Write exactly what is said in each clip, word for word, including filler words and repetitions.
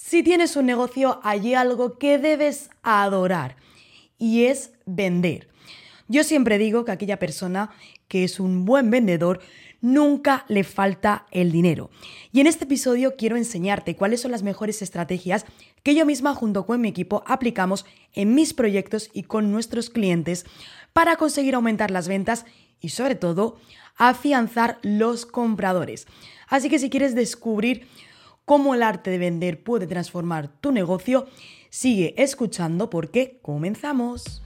Si tienes un negocio, hay algo que debes adorar y es vender. Yo siempre digo que aquella persona que es un buen vendedor nunca le falta el dinero. Y en este episodio quiero enseñarte cuáles son las mejores estrategias que yo misma junto con mi equipo aplicamos en mis proyectos y con nuestros clientes para conseguir aumentar las ventas y sobre todo afianzar los compradores. Así que si quieres descubrir cómo el arte de vender puede transformar tu negocio, sigue escuchando porque comenzamos.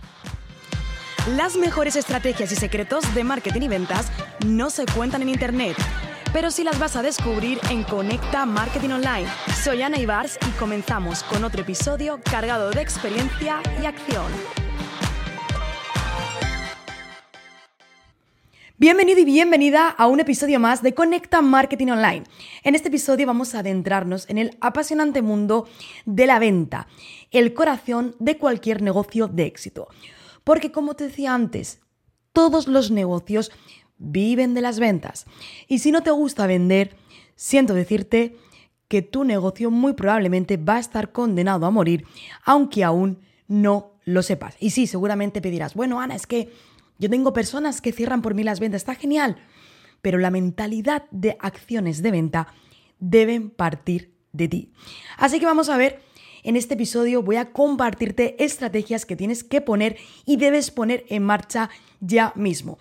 Las mejores estrategias y secretos de marketing y ventas no se cuentan en internet, pero sí las vas a descubrir en Conecta Marketing Online. Soy Ana Ibars y comenzamos con otro episodio cargado de experiencia y acción. Bienvenido y bienvenida a un episodio más de Conecta Marketing Online. En este episodio vamos a adentrarnos en el apasionante mundo de la venta, el corazón de cualquier negocio de éxito. Porque, como te decía antes, todos los negocios viven de las ventas. Y si no te gusta vender, siento decirte que tu negocio muy probablemente va a estar condenado a morir, aunque aún no lo sepas. Y sí, seguramente pedirás, bueno, Ana, es que yo tengo personas que cierran por mí las ventas, está genial. Pero la mentalidad de acciones de venta deben partir de ti. Así que vamos a ver. En este episodio voy a compartirte estrategias que tienes que poner y debes poner en marcha ya mismo.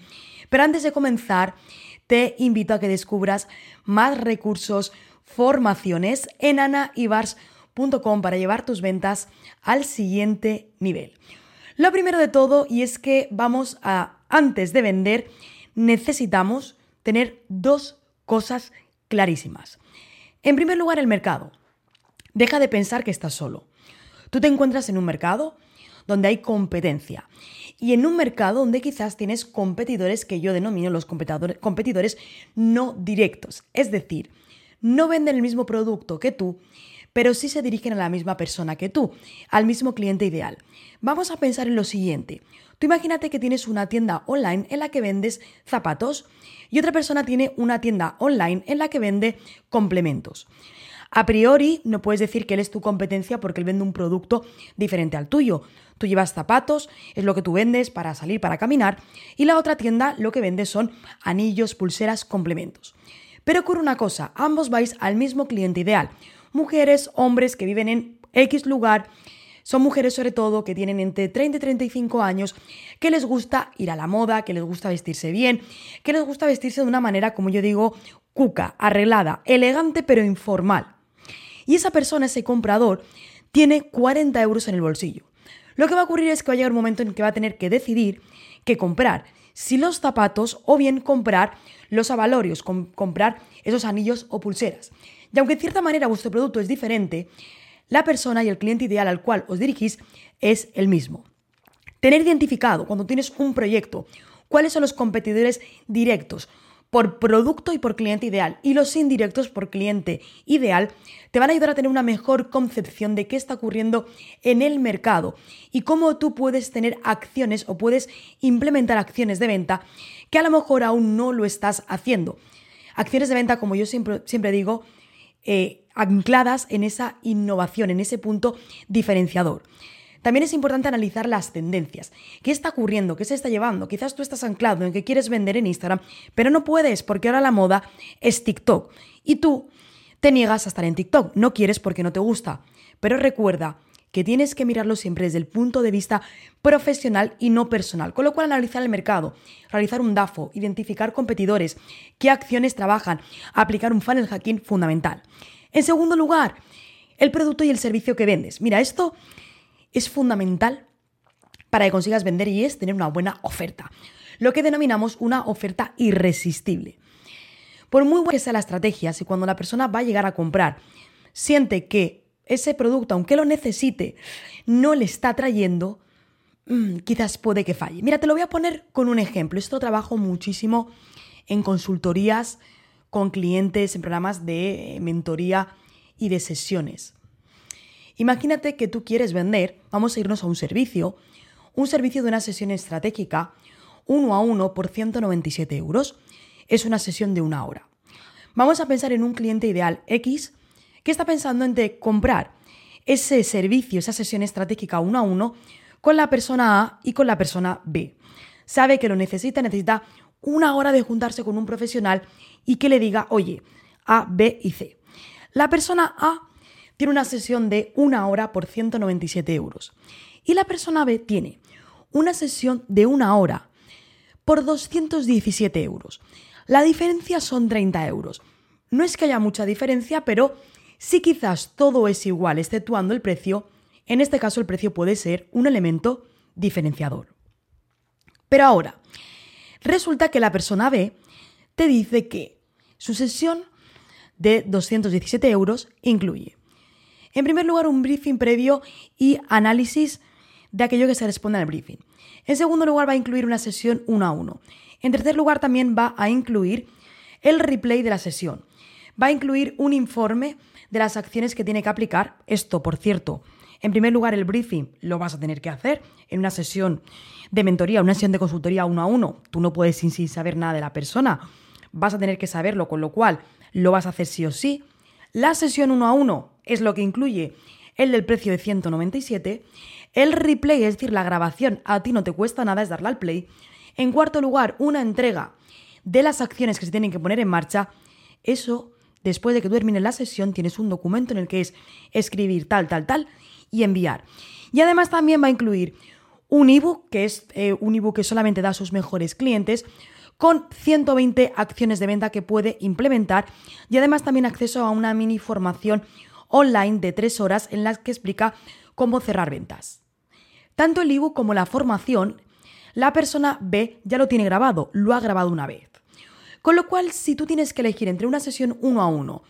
Pero antes de comenzar, te invito a que descubras más recursos, formaciones en ana ibars punto com para llevar tus ventas al siguiente nivel. Lo primero de todo, y es que vamos a, antes de vender, necesitamos tener dos cosas clarísimas. En primer lugar, el mercado. Deja de pensar que estás solo. Tú te encuentras en un mercado donde hay competencia y en un mercado donde quizás tienes competidores que yo denomino los competidores no directos. Es decir, no venden el mismo producto que tú, pero sí se dirigen a la misma persona que tú, al mismo cliente ideal. Vamos a pensar en lo siguiente. Tú imagínate que tienes una tienda online en la que vendes zapatos y otra persona tiene una tienda online en la que vende complementos. A priori, no puedes decir que él es tu competencia porque él vende un producto diferente al tuyo. Tú llevas zapatos, es lo que tú vendes para salir, para caminar, y la otra tienda lo que vende son anillos, pulseras, complementos. Pero ocurre una cosa, ambos vais al mismo cliente ideal. Mujeres, hombres que viven en X lugar, son mujeres sobre todo que tienen entre treinta y treinta y cinco años, que les gusta ir a la moda, que les gusta vestirse bien, que les gusta vestirse de una manera, como yo digo, cuca, arreglada, elegante pero informal. Y esa persona, ese comprador, tiene cuarenta euros en el bolsillo. Lo que va a ocurrir es que va a llegar un momento en que va a tener que decidir qué comprar, si los zapatos o bien comprar los abalorios, com- comprar esos anillos o pulseras. Y aunque en cierta manera vuestro producto es diferente, la persona y el cliente ideal al cual os dirigís es el mismo. Tener identificado cuando tienes un proyecto cuáles son los competidores directos, por producto y por cliente ideal, y los indirectos por cliente ideal, te van a ayudar a tener una mejor concepción de qué está ocurriendo en el mercado y cómo tú puedes tener acciones o puedes implementar acciones de venta que a lo mejor aún no lo estás haciendo. Acciones de venta, como yo siempre, siempre digo, eh, ancladas en esa innovación, en ese punto diferenciador. También es importante analizar las tendencias. ¿Qué está ocurriendo? ¿Qué se está llevando? Quizás tú estás anclado en que quieres vender en Instagram, pero no puedes porque ahora la moda es TikTok. Y tú te niegas a estar en TikTok. No quieres porque no te gusta. Pero recuerda que tienes que mirarlo siempre desde el punto de vista profesional y no personal. Con lo cual, analizar el mercado, realizar un DAFO, identificar competidores, qué acciones trabajan, aplicar un funnel hacking fundamental. En segundo lugar, el producto y el servicio que vendes. Mira, esto es fundamental para que consigas vender y es tener una buena oferta, lo que denominamos una oferta irresistible. Por muy buena que sea la estrategia, si cuando la persona va a llegar a comprar siente que ese producto, aunque lo necesite, no le está trayendo, mmm, quizás puede que falle. Mira, te lo voy a poner con un ejemplo. Esto trabajo muchísimo en consultorías con clientes, en programas de mentoría y de sesiones. Imagínate que tú quieres vender, vamos a irnos a un servicio, un servicio de una sesión estratégica, uno a uno por ciento noventa y siete euros. Es una sesión de una hora. Vamos a pensar en un cliente ideal X que está pensando en de comprar ese servicio, esa sesión estratégica uno a uno con la persona A y con la persona B. Sabe que lo necesita, necesita una hora de juntarse con un profesional y que le diga, oye, A, B y C. La persona A tiene una sesión de una hora por ciento noventa y siete euros y la persona B tiene una sesión de una hora por doscientos diecisiete euros. La diferencia son treinta euros. No es que haya mucha diferencia, pero sí quizás todo es igual, exceptuando el precio. En este caso el precio puede ser un elemento diferenciador. Pero ahora, resulta que la persona B te dice que su sesión de doscientos diecisiete euros incluye, en primer lugar, un briefing previo y análisis de aquello que se responde al briefing. En segundo lugar, va a incluir una sesión uno a uno. En tercer lugar, también va a incluir el replay de la sesión. Va a incluir un informe de las acciones que tiene que aplicar. Esto, por cierto, en primer lugar, el briefing lo vas a tener que hacer en una sesión de mentoría, una sesión de consultoría uno a uno. Tú no puedes sin, sin saber nada de la persona. Vas a tener que saberlo, con lo cual lo vas a hacer sí o sí. La sesión uno a uno es lo que incluye el del precio de ciento noventa y siete. El replay, es decir, la grabación, a ti no te cuesta nada, es darle al play. En cuarto lugar, una entrega de las acciones que se tienen que poner en marcha. Eso, después de que tú termines la sesión, tienes un documento en el que es escribir tal, tal, tal y enviar. Y además también va a incluir un ebook, que es eh, un ebook que solamente da a sus mejores clientes, con ciento veinte acciones de venta que puede implementar, y además también acceso a una mini formación online de tres horas en las que explica cómo cerrar ventas. Tanto el ebook como la formación, la persona B ya lo tiene grabado, lo ha grabado una vez. Con lo cual, si tú tienes que elegir entre una sesión uno a uno,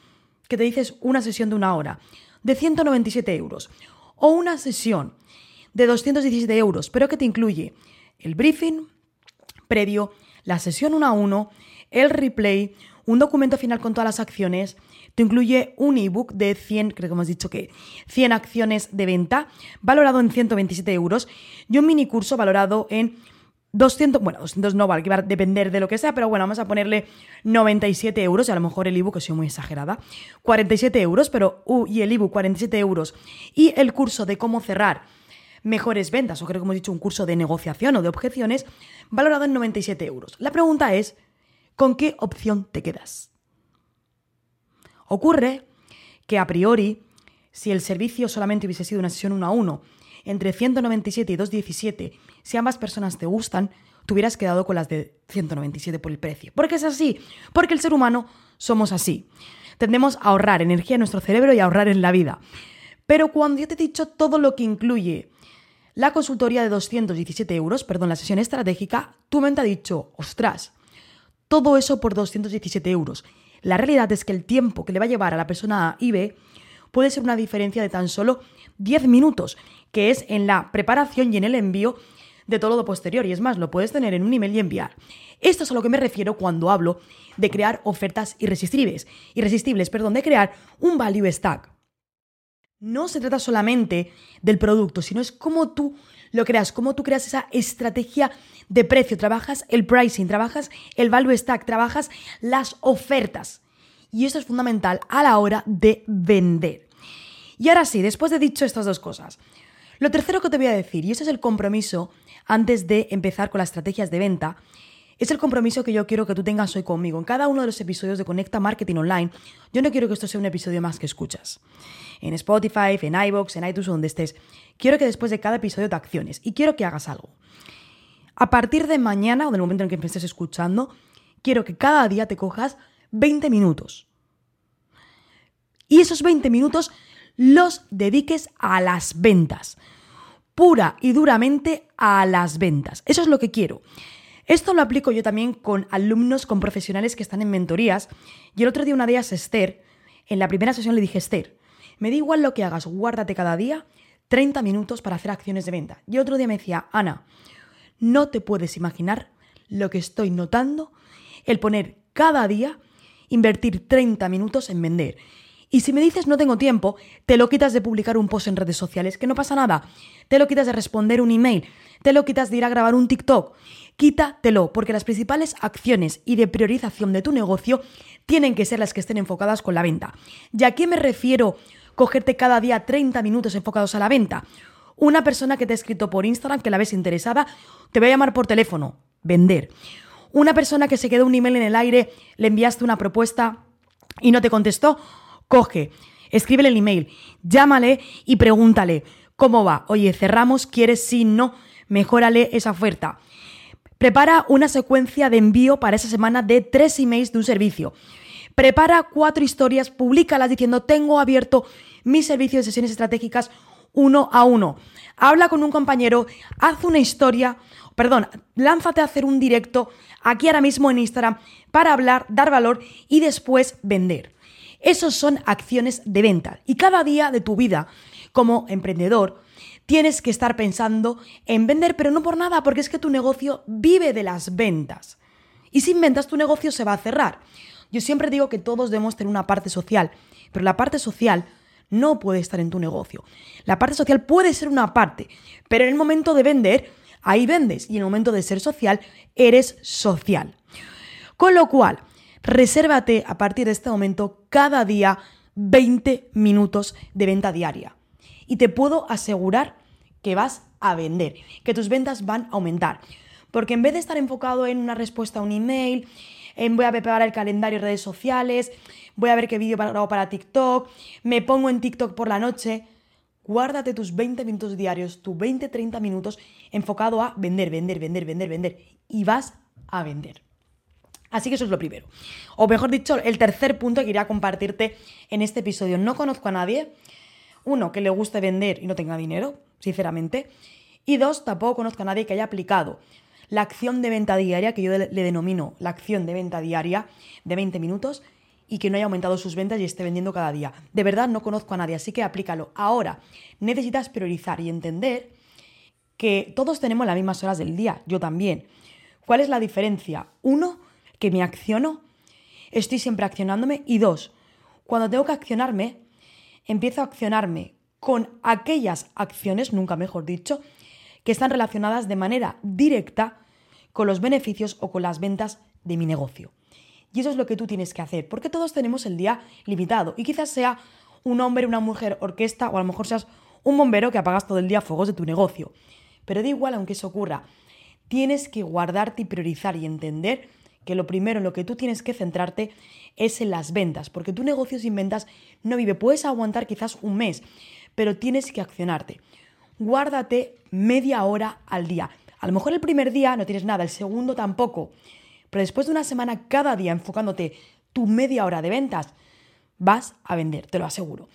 que te dices una sesión de una hora, de ciento noventa y siete euros, o una sesión de doscientos diecisiete euros, pero que te incluye el briefing previo, la sesión uno a uno, el replay, un documento final con todas las acciones, te incluye un ebook de cien, creo que hemos dicho que cien acciones de venta, valorado en ciento veintisiete euros, y un mini curso valorado en doscientos, bueno, doscientos no vale, que va a depender de lo que sea, pero bueno, vamos a ponerle noventa y siete euros, y a lo mejor el ebook, que soy muy exagerada, cuarenta y siete euros, pero, uh, y el ebook, cuarenta y siete euros, y el curso de cómo cerrar mejores ventas, o creo que hemos dicho un curso de negociación o de objeciones, valorado en noventa y siete euros. La pregunta es, ¿con qué opción te quedas? Ocurre que a priori, si el servicio solamente hubiese sido una sesión uno a uno, entre ciento noventa y siete y doscientos diecisiete, si ambas personas te gustan, te hubieras quedado con las de ciento noventa y siete por el precio. ¿Por qué es así? Porque el ser humano somos así. Tendemos a ahorrar energía en nuestro cerebro y a ahorrar en la vida. Pero cuando yo te he dicho todo lo que incluye la consultoría de doscientos diecisiete euros, perdón, la sesión estratégica, tu mente ha dicho, ostras, todo eso por doscientos diecisiete euros. La realidad es que el tiempo que le va a llevar a la persona A y B puede ser una diferencia de tan solo diez minutos, que es en la preparación y en el envío de todo lo posterior. Y es más, lo puedes tener en un email y enviar. Esto es a lo que me refiero cuando hablo de crear ofertas irresistibles, irresistibles, perdón, de crear un value stack. No se trata solamente del producto, sino es cómo tú lo creas, cómo tú creas esa estrategia de precio. Trabajas el pricing, trabajas el value stack, trabajas las ofertas. Y esto es fundamental a la hora de vender. Y ahora sí, después de dicho estas dos cosas, lo tercero que te voy a decir, y este es el compromiso antes de empezar con las estrategias de venta, es el compromiso que yo quiero que tú tengas hoy conmigo. En cada uno de los episodios de Conecta Marketing Online, yo no quiero que esto sea un episodio más que escuchas. En Spotify, en iVoox, en iTunes, donde estés. Quiero que después de cada episodio te acciones y quiero que hagas algo. A partir de mañana, o del momento en que me estés escuchando, quiero que cada día te cojas veinte minutos. Y esos veinte minutos los dediques a las ventas. Pura y duramente a las ventas. Eso es lo que quiero. Esto lo aplico yo también con alumnos, con profesionales que están en mentorías. Y el otro día una de ellas, Esther, en la primera sesión le dije, Esther, Me da igual lo que hagas, guárdate cada día treinta minutos para hacer acciones de venta. Y otro día me decía, Ana, no te puedes imaginar lo que estoy notando, el poner cada día, invertir treinta minutos en vender. Y si me dices no tengo tiempo, te lo quitas de publicar un post en redes sociales, que no pasa nada. Te lo quitas de responder un email, te lo quitas de ir a grabar un TikTok. Quítatelo, porque las principales acciones y de priorización de tu negocio tienen que ser las que estén enfocadas con la venta. ¿Y a qué me refiero cogerte cada día treinta minutos enfocados a la venta? Una persona que te ha escrito por Instagram, que la ves interesada, te va a llamar por teléfono, vender. Una persona que se quedó un email en el aire, le enviaste una propuesta y no te contestó, coge, escríbele el email, llámale y pregúntale cómo va. Oye, cerramos, quieres, sí, no, mejórale esa oferta. Prepara una secuencia de envío para esa semana de tres emails de un servicio. Prepara cuatro historias, publícalas diciendo tengo abierto mi servicio de sesiones estratégicas uno a uno. Habla con un compañero, haz una historia, perdón, lánzate a hacer un directo aquí ahora mismo en Instagram para hablar, dar valor y después vender. Esas son acciones de venta. Y cada día de tu vida como emprendedor tienes que estar pensando en vender, pero no por nada, porque es que tu negocio vive de las ventas. Y sin ventas tu negocio se va a cerrar. Yo siempre digo que todos debemos tener una parte social, pero la parte social no puede estar en tu negocio. La parte social puede ser una parte, pero en el momento de vender, ahí vendes. Y en el momento de ser social, eres social. Con lo cual, resérvate a partir de este momento cada día veinte minutos de venta diaria y te puedo asegurar que vas a vender, que tus ventas van a aumentar, porque en vez de estar enfocado en una respuesta a un email, en voy a preparar el calendario en redes sociales, voy a ver qué vídeo grabo para TikTok, me pongo en TikTok por la noche, guárdate tus veinte minutos diarios, tus veinte a treinta minutos enfocado a vender, vender, vender, vender, vender y vas a vender. Así que eso es lo primero. O mejor dicho, el tercer punto que iré a compartirte en este episodio. No conozco a nadie, uno, que le guste vender y no tenga dinero, sinceramente, y dos, tampoco conozco a nadie que haya aplicado la acción de venta diaria, que yo le denomino la acción de venta diaria de veinte minutos, y que no haya aumentado sus ventas y esté vendiendo cada día. De verdad, no conozco a nadie, así que aplícalo. Ahora, necesitas priorizar y entender que todos tenemos las mismas horas del día, yo también. ¿Cuál es la diferencia? Uno, que me acciono, estoy siempre accionándome. Y dos, cuando tengo que accionarme, empiezo a accionarme con aquellas acciones, nunca mejor dicho, que están relacionadas de manera directa con los beneficios o con las ventas de mi negocio. Y eso es lo que tú tienes que hacer, porque todos tenemos el día limitado. Y quizás sea un hombre, una mujer, orquesta, o a lo mejor seas un bombero que apagas todo el día fuegos de tu negocio. Pero da igual aunque eso ocurra, tienes que guardarte y priorizar y entender que lo primero en lo que tú tienes que centrarte es en las ventas, porque tu negocio sin ventas no vive. Puedes aguantar quizás un mes, pero tienes que accionarte. Guárdate media hora al día. A lo mejor el primer día no tienes nada, el segundo tampoco, pero después de una semana cada día enfocándote tu media hora de ventas, vas a vender, te lo aseguro.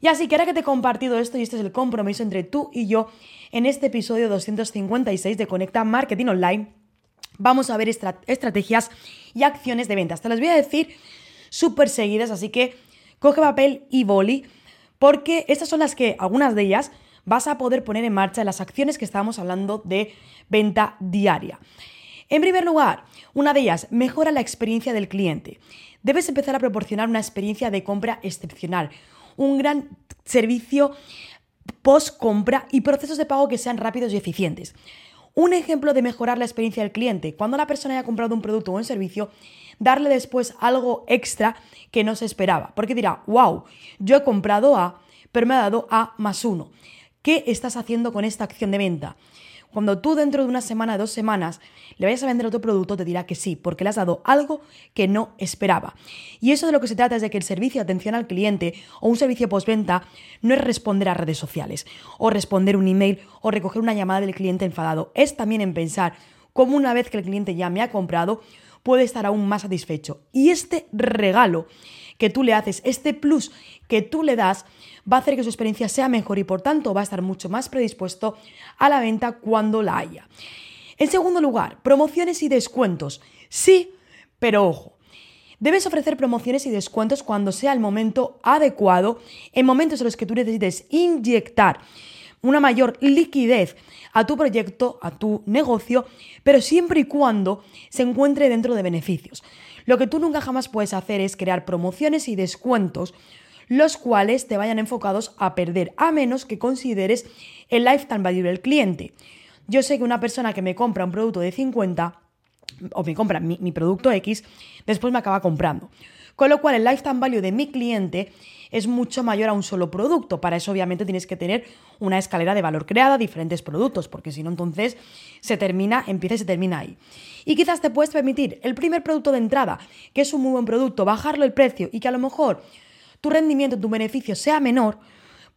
Y así que ahora que te he compartido esto, y este es el compromiso entre tú y yo, en este episodio doscientos cincuenta y seis de Conecta Marketing Online, vamos a ver estrat- estrategias y acciones de ventas. Te las voy a decir súper seguidas, así que coge papel y boli, porque estas son las que, algunas de ellas, vas a poder poner en marcha en las acciones que estábamos hablando de venta diaria. En primer lugar, una de ellas, mejora la experiencia del cliente. Debes empezar a proporcionar una experiencia de compra excepcional, un gran servicio post-compra y procesos de pago que sean rápidos y eficientes. Un ejemplo de mejorar la experiencia del cliente, cuando la persona haya comprado un producto o un servicio, darle después algo extra que no se esperaba, porque dirá, wow, yo he comprado A, pero me ha dado A más uno. ¿Qué estás haciendo con esta acción de venta? Cuando tú dentro de una semana, dos semanas, le vayas a vender otro producto, te dirá que sí, porque le has dado algo que no esperaba. Y eso de lo que se trata es de que el servicio de atención al cliente o un servicio postventa no es responder a redes sociales, o responder un email, o recoger una llamada del cliente enfadado. Es también en pensar cómo una vez que el cliente ya me ha comprado, puede estar aún más satisfecho. Y este regalo que tú le haces, este plus que tú le das, va a hacer que su experiencia sea mejor y por tanto va a estar mucho más predispuesto a la venta cuando la haya. En segundo lugar, promociones y descuentos. Sí, pero ojo, Debes ofrecer promociones y descuentos cuando sea el momento adecuado, en momentos en los que tú necesites inyectar una mayor liquidez a tu proyecto, a tu negocio, pero siempre y cuando se encuentre dentro de beneficios. Lo que tú nunca jamás puedes hacer es crear promociones y descuentos los cuales te vayan enfocados a perder, a menos que consideres el lifetime value del cliente. Yo sé que una persona que me compra un producto de cincuenta, o me compra mi, mi producto X, después me acaba comprando. Con lo cual el lifetime value de mi cliente es mucho mayor a un solo producto. Para eso obviamente tienes que tener una escalera de valor creada, diferentes productos, porque si no entonces se termina, empieza y se termina ahí. Y quizás te puedes permitir el primer producto de entrada, que es un muy buen producto, bajarlo el precio y que a lo mejor tu rendimiento, tu beneficio sea menor,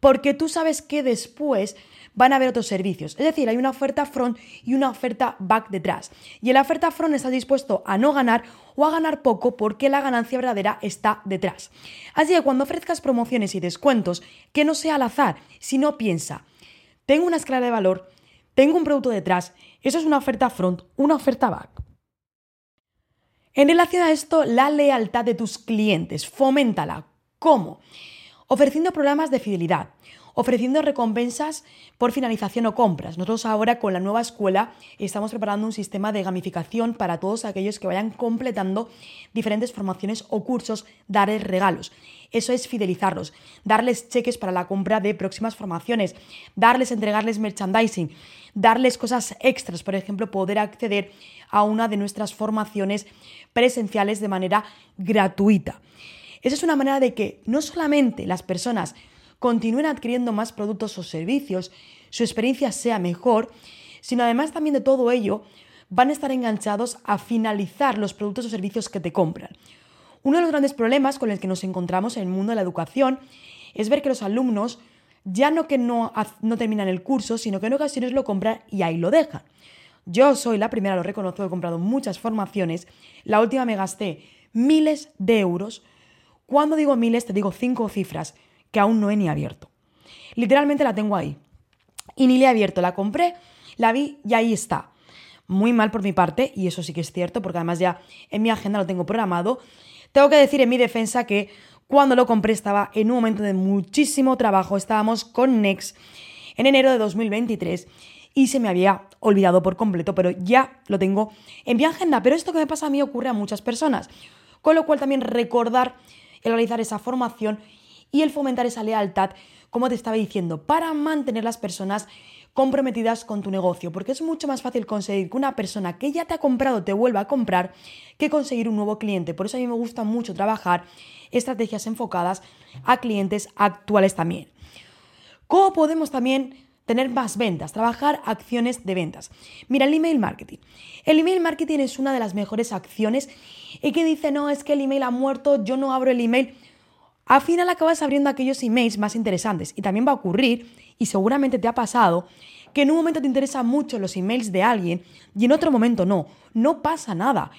porque tú sabes que después van a haber otros servicios. Es decir, hay una oferta front y una oferta back detrás. Y en la oferta front estás dispuesto a no ganar o a ganar poco porque la ganancia verdadera está detrás. Así que cuando ofrezcas promociones y descuentos, que no sea al azar, sino piensa, tengo una escala de valor, tengo un producto detrás, eso es una oferta front, una oferta back. En relación a esto, la lealtad de tus clientes, foméntala. ¿Cómo? Ofreciendo programas de fidelidad, ofreciendo recompensas por finalización o compras. Nosotros ahora con la nueva escuela estamos preparando un sistema de gamificación para todos aquellos que vayan completando diferentes formaciones o cursos, darles regalos. Eso es fidelizarlos, darles cheques para la compra de próximas formaciones, darles, entregarles merchandising, darles cosas extras, por ejemplo, poder acceder a una de nuestras formaciones presenciales de manera gratuita. Esa es una manera de que no solamente las personas continúen adquiriendo más productos o servicios, su experiencia sea mejor, sino además también de todo ello van a estar enganchados a finalizar los productos o servicios que te compran. Uno de los grandes problemas con el que nos encontramos en el mundo de la educación es ver que los alumnos ya no que no, no terminan el curso, sino que en ocasiones lo compran y ahí lo dejan. Yo soy la primera, lo reconozco, he comprado muchas formaciones, la última me gasté miles de euros. Cuando digo miles, te digo cinco cifras que aún no he ni abierto. Literalmente la tengo ahí. Y ni le he abierto, la compré, la vi y ahí está. Muy mal por mi parte, y eso sí que es cierto, porque además ya en mi agenda lo tengo programado. Tengo que decir en mi defensa que cuando lo compré estaba en un momento de muchísimo trabajo. Estábamos con Nex en enero de dos mil veintitrés y se me había olvidado por completo, pero ya lo tengo en mi agenda. Pero esto que me pasa a mí ocurre a muchas personas. Con lo cual también recordar el realizar esa formación y el fomentar esa lealtad, como te estaba diciendo, para mantener las personas comprometidas con tu negocio, porque es mucho más fácil conseguir que una persona que ya te ha comprado te vuelva a comprar que conseguir un nuevo cliente. Por eso a mí me gusta mucho trabajar estrategias enfocadas a clientes actuales también. ¿Cómo podemos también tener más ventas? Trabajar acciones de ventas. Mira, el email marketing. El email marketing es una de las mejores acciones. Y que dice, no, es que el email ha muerto, yo no abro el email. Al final acabas abriendo aquellos emails más interesantes. Y también va a ocurrir, y seguramente te ha pasado, que en un momento te interesan mucho los emails de alguien y en otro momento no. No pasa nada.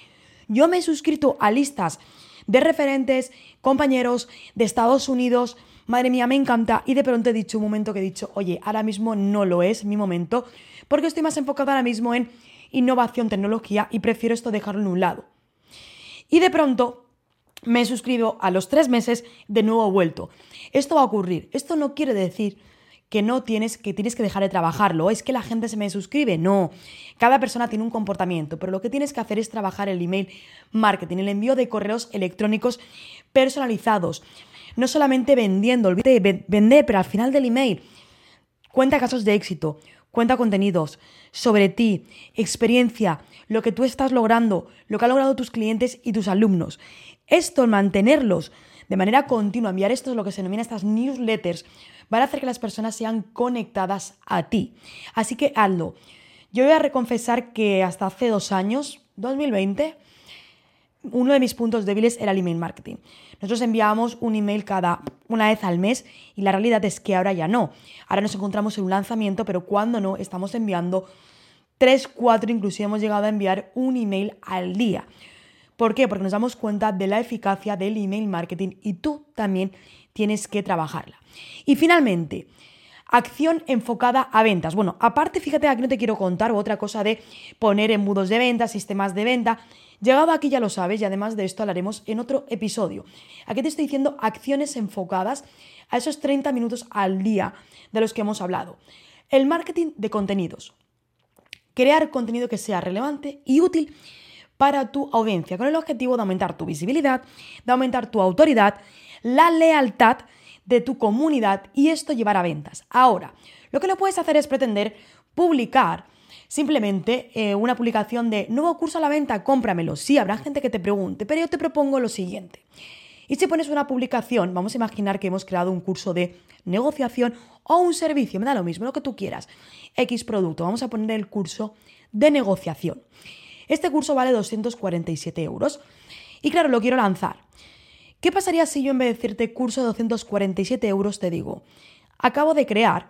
Yo me he suscrito a listas de referentes, compañeros de Estados Unidos. Madre mía, me encanta, y de pronto he dicho un momento que he dicho, oye, ahora mismo no lo es mi momento, porque estoy más enfocada ahora mismo en innovación, tecnología, y prefiero esto dejarlo en un lado. Y de pronto me suscribo a los tres meses, de nuevo vuelto. Esto va a ocurrir. Esto no quiere decir que no tienes que, tienes que dejar de trabajarlo, es que la gente se me suscribe, no. Cada persona tiene un comportamiento, pero lo que tienes que hacer es trabajar el email marketing, el envío de correos electrónicos personalizados. No solamente vendiendo, olvídate, vender, pero al final del email cuenta casos de éxito, cuenta contenidos sobre ti, experiencia, lo que tú estás logrando, lo que han logrado tus clientes y tus alumnos. Esto, mantenerlos de manera continua, enviar esto es lo que se denomina estas newsletters, van a hacer que las personas sean conectadas a ti. Así que hazlo. Yo voy a reconfesar que hasta hace dos años, dos mil veinte... uno de mis puntos débiles era el email marketing. Nosotros enviábamos un email cada una vez al mes y la realidad es que ahora ya no. Ahora nos encontramos en un lanzamiento, pero cuando no, estamos enviando tres, cuatro, inclusive hemos llegado a enviar un email al día. ¿Por qué? Porque nos damos cuenta de la eficacia del email marketing y tú también tienes que trabajarla. Y finalmente, Acción enfocada a ventas. Bueno, aparte, fíjate, aquí no te quiero contar otra cosa de poner embudos de venta, sistemas de venta. Llegado aquí ya lo sabes, y además de esto hablaremos en otro episodio. Aquí te estoy diciendo acciones enfocadas a esos treinta minutos al día de los que hemos hablado. El marketing de contenidos. Crear contenido que sea relevante y útil para tu audiencia, con el objetivo de aumentar tu visibilidad, de aumentar tu autoridad, la lealtad de tu comunidad, y esto llevar a ventas. Ahora, lo que no puedes hacer es pretender publicar simplemente eh, una publicación de nuevo curso a la venta, cómpramelo. Sí, habrá gente que te pregunte, pero yo te propongo lo siguiente. Y si pones una publicación, vamos a imaginar que hemos creado un curso de negociación o un servicio, me da lo mismo, lo que tú quieras, X producto, vamos a poner el curso de negociación. Este curso vale doscientos cuarenta y siete euros y claro, lo quiero lanzar. ¿Qué pasaría si yo en vez de decirte curso de doscientos cuarenta y siete euros te digo, acabo de crear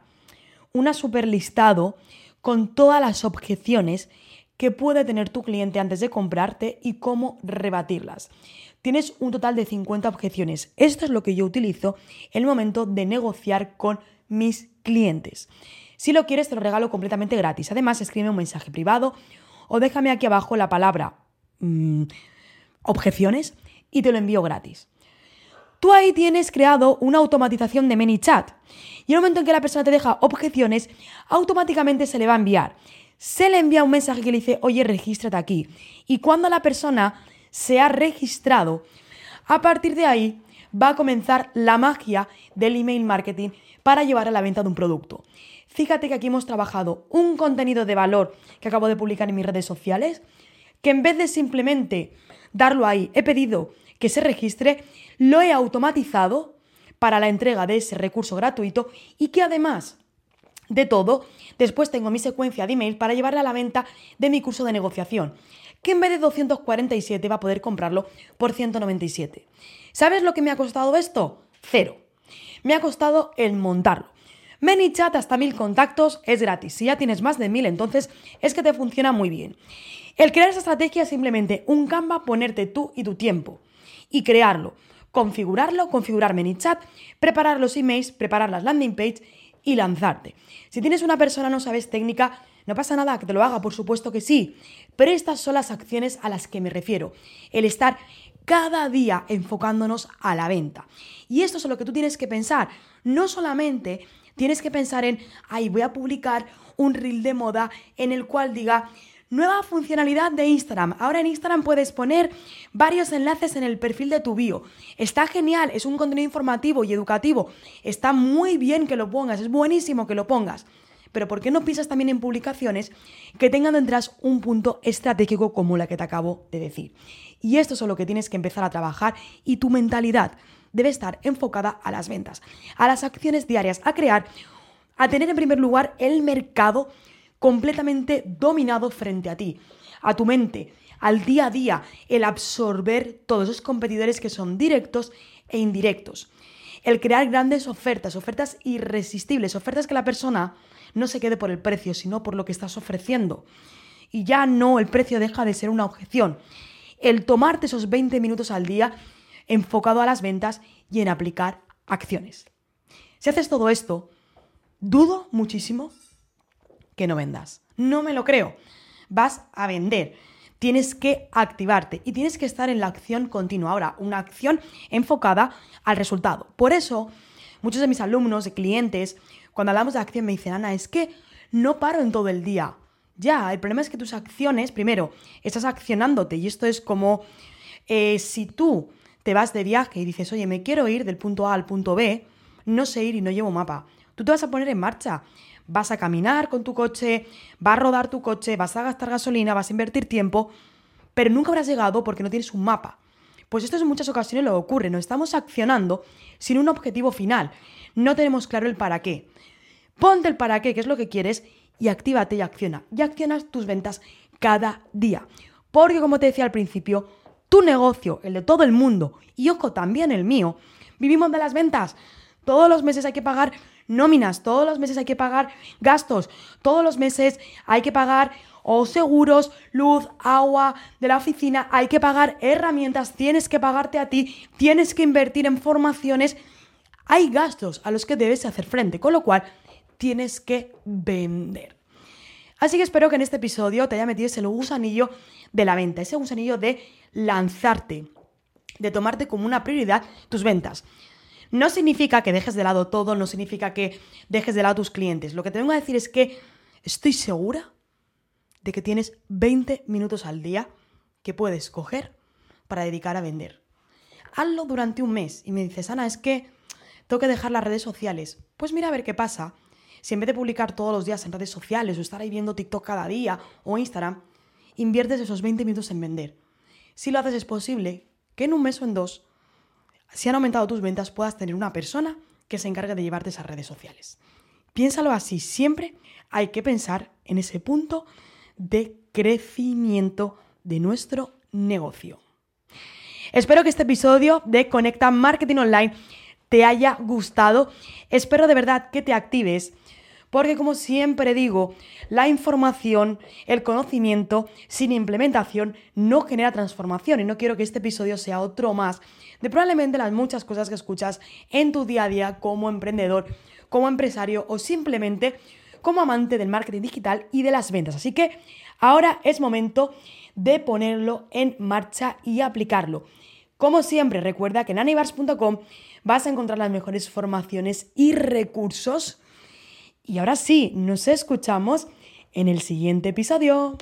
un super listado con todas las objeciones que puede tener tu cliente antes de comprarte y cómo rebatirlas? Tienes un total de cincuenta objeciones. Esto es lo que yo utilizo en el momento de negociar con mis clientes. Si lo quieres, te lo regalo completamente gratis. Además, escríbeme un mensaje privado o déjame aquí abajo la palabra mmm, objeciones y te lo envío gratis. Tú ahí tienes creado una automatización de ManyChat y en el momento en que la persona te deja objeciones, automáticamente se le va a enviar. Se le envía un mensaje que le dice, oye, regístrate aquí. Y cuando la persona se ha registrado, a partir de ahí va a comenzar la magia del email marketing para llevar a la venta de un producto. Fíjate que aquí hemos trabajado un contenido de valor que acabo de publicar en mis redes sociales, que en vez de simplemente darlo ahí, he pedido que se registre, lo he automatizado para la entrega de ese recurso gratuito y que además de todo, después tengo mi secuencia de email para llevarla a la venta de mi curso de negociación, que en vez de doscientos cuarenta y siete va a poder comprarlo por ciento noventa y siete. ¿Sabes lo que me ha costado esto? Cero. Me ha costado el montarlo. ManyChat hasta mil contactos es gratis. Si ya tienes más de mil, entonces es que te funciona muy bien. El crear esa estrategia es simplemente un Canva, ponerte tú y tu tiempo y crearlo, configurarlo, configurar ManyChat, preparar los emails, preparar las landing pages y lanzarte. Si tienes una persona, no sabes técnica, no pasa nada, que te lo haga, por supuesto que sí, pero estas son las acciones a las que me refiero, el estar cada día enfocándonos a la venta. Y esto es lo que tú tienes que pensar, no solamente tienes que pensar en, ay, voy a publicar un reel de moda en el cual diga, nueva funcionalidad de Instagram. Ahora en Instagram puedes poner varios enlaces en el perfil de tu bio. Está genial, es un contenido informativo y educativo. Está muy bien que lo pongas, es buenísimo que lo pongas. Pero ¿por qué no piensas también en publicaciones que tengan detrás un punto estratégico como la que te acabo de decir? Y esto es lo que tienes que empezar a trabajar y tu mentalidad debe estar enfocada a las ventas, a las acciones diarias, a crear, a tener en primer lugar el mercado completamente dominado frente a ti, a tu mente, al día a día, el absorber todos esos competidores que son directos e indirectos, el crear grandes ofertas, ofertas irresistibles, ofertas que la persona no se quede por el precio, sino por lo que estás ofreciendo. Y ya no, el precio deja de ser una objeción. El tomarte esos veinte minutos al día enfocado a las ventas y en aplicar acciones. Si haces todo esto, dudo muchísimo que no vendas. No me lo creo. Vas a vender. Tienes que activarte y tienes que estar en la acción continua. Ahora, una acción enfocada al resultado. Por eso, muchos de mis alumnos, de clientes, cuando hablamos de acción me dicen, Ana, es que no paro en todo el día. Ya, el problema es que tus acciones, primero, estás accionándote y esto es como eh, si tú te vas de viaje y dices, oye, me quiero ir del punto A al punto B, no sé ir y no llevo mapa. Tú te vas a poner en marcha. Vas a caminar con tu coche, vas a rodar tu coche, vas a gastar gasolina, vas a invertir tiempo, pero nunca habrás llegado porque no tienes un mapa. Pues esto en muchas ocasiones lo ocurre, no estamos accionando sin un objetivo final, no tenemos claro el para qué. Ponte el para qué, qué es lo que quieres, y actívate y acciona. Y accionas tus ventas cada día. Porque como te decía al principio, tu negocio, el de todo el mundo, y ojo, también el mío, vivimos de las ventas. Todos los meses hay que pagar nóminas, todos los meses hay que pagar gastos, todos los meses hay que pagar o seguros, luz, agua de la oficina, hay que pagar herramientas, tienes que pagarte a ti, tienes que invertir en formaciones. Hay gastos a los que debes hacer frente, con lo cual tienes que vender. Así que espero que en este episodio te haya metido ese gusanillo de la venta, ese gusanillo de lanzarte, de tomarte como una prioridad tus ventas. No significa que dejes de lado todo, no significa que dejes de lado tus clientes. Lo que te vengo a decir es que estoy segura de que tienes veinte minutos al día que puedes coger para dedicar a vender. Hazlo durante un mes y me dices, Ana, es que tengo que dejar las redes sociales. Pues mira a ver qué pasa. Si en vez de publicar todos los días en redes sociales o estar ahí viendo TikTok cada día o Instagram, inviertes esos veinte minutos en vender. Si lo haces es posible que en un mes o en dos, si han aumentado tus ventas, puedas tener una persona que se encargue de llevarte esas redes sociales. Piénsalo así, siempre hay que pensar en ese punto de crecimiento de nuestro negocio. Espero que este episodio de Conecta Marketing Online te haya gustado. Espero de verdad que te actives, porque como siempre digo, la información, el conocimiento sin implementación no genera transformación y no quiero que este episodio sea otro más de probablemente las muchas cosas que escuchas en tu día a día como emprendedor, como empresario o simplemente como amante del marketing digital y de las ventas. Así que ahora es momento de ponerlo en marcha y aplicarlo. Como siempre, recuerda que en ana ibars punto com vas a encontrar las mejores formaciones y recursos. Y ahora sí, nos escuchamos en el siguiente episodio.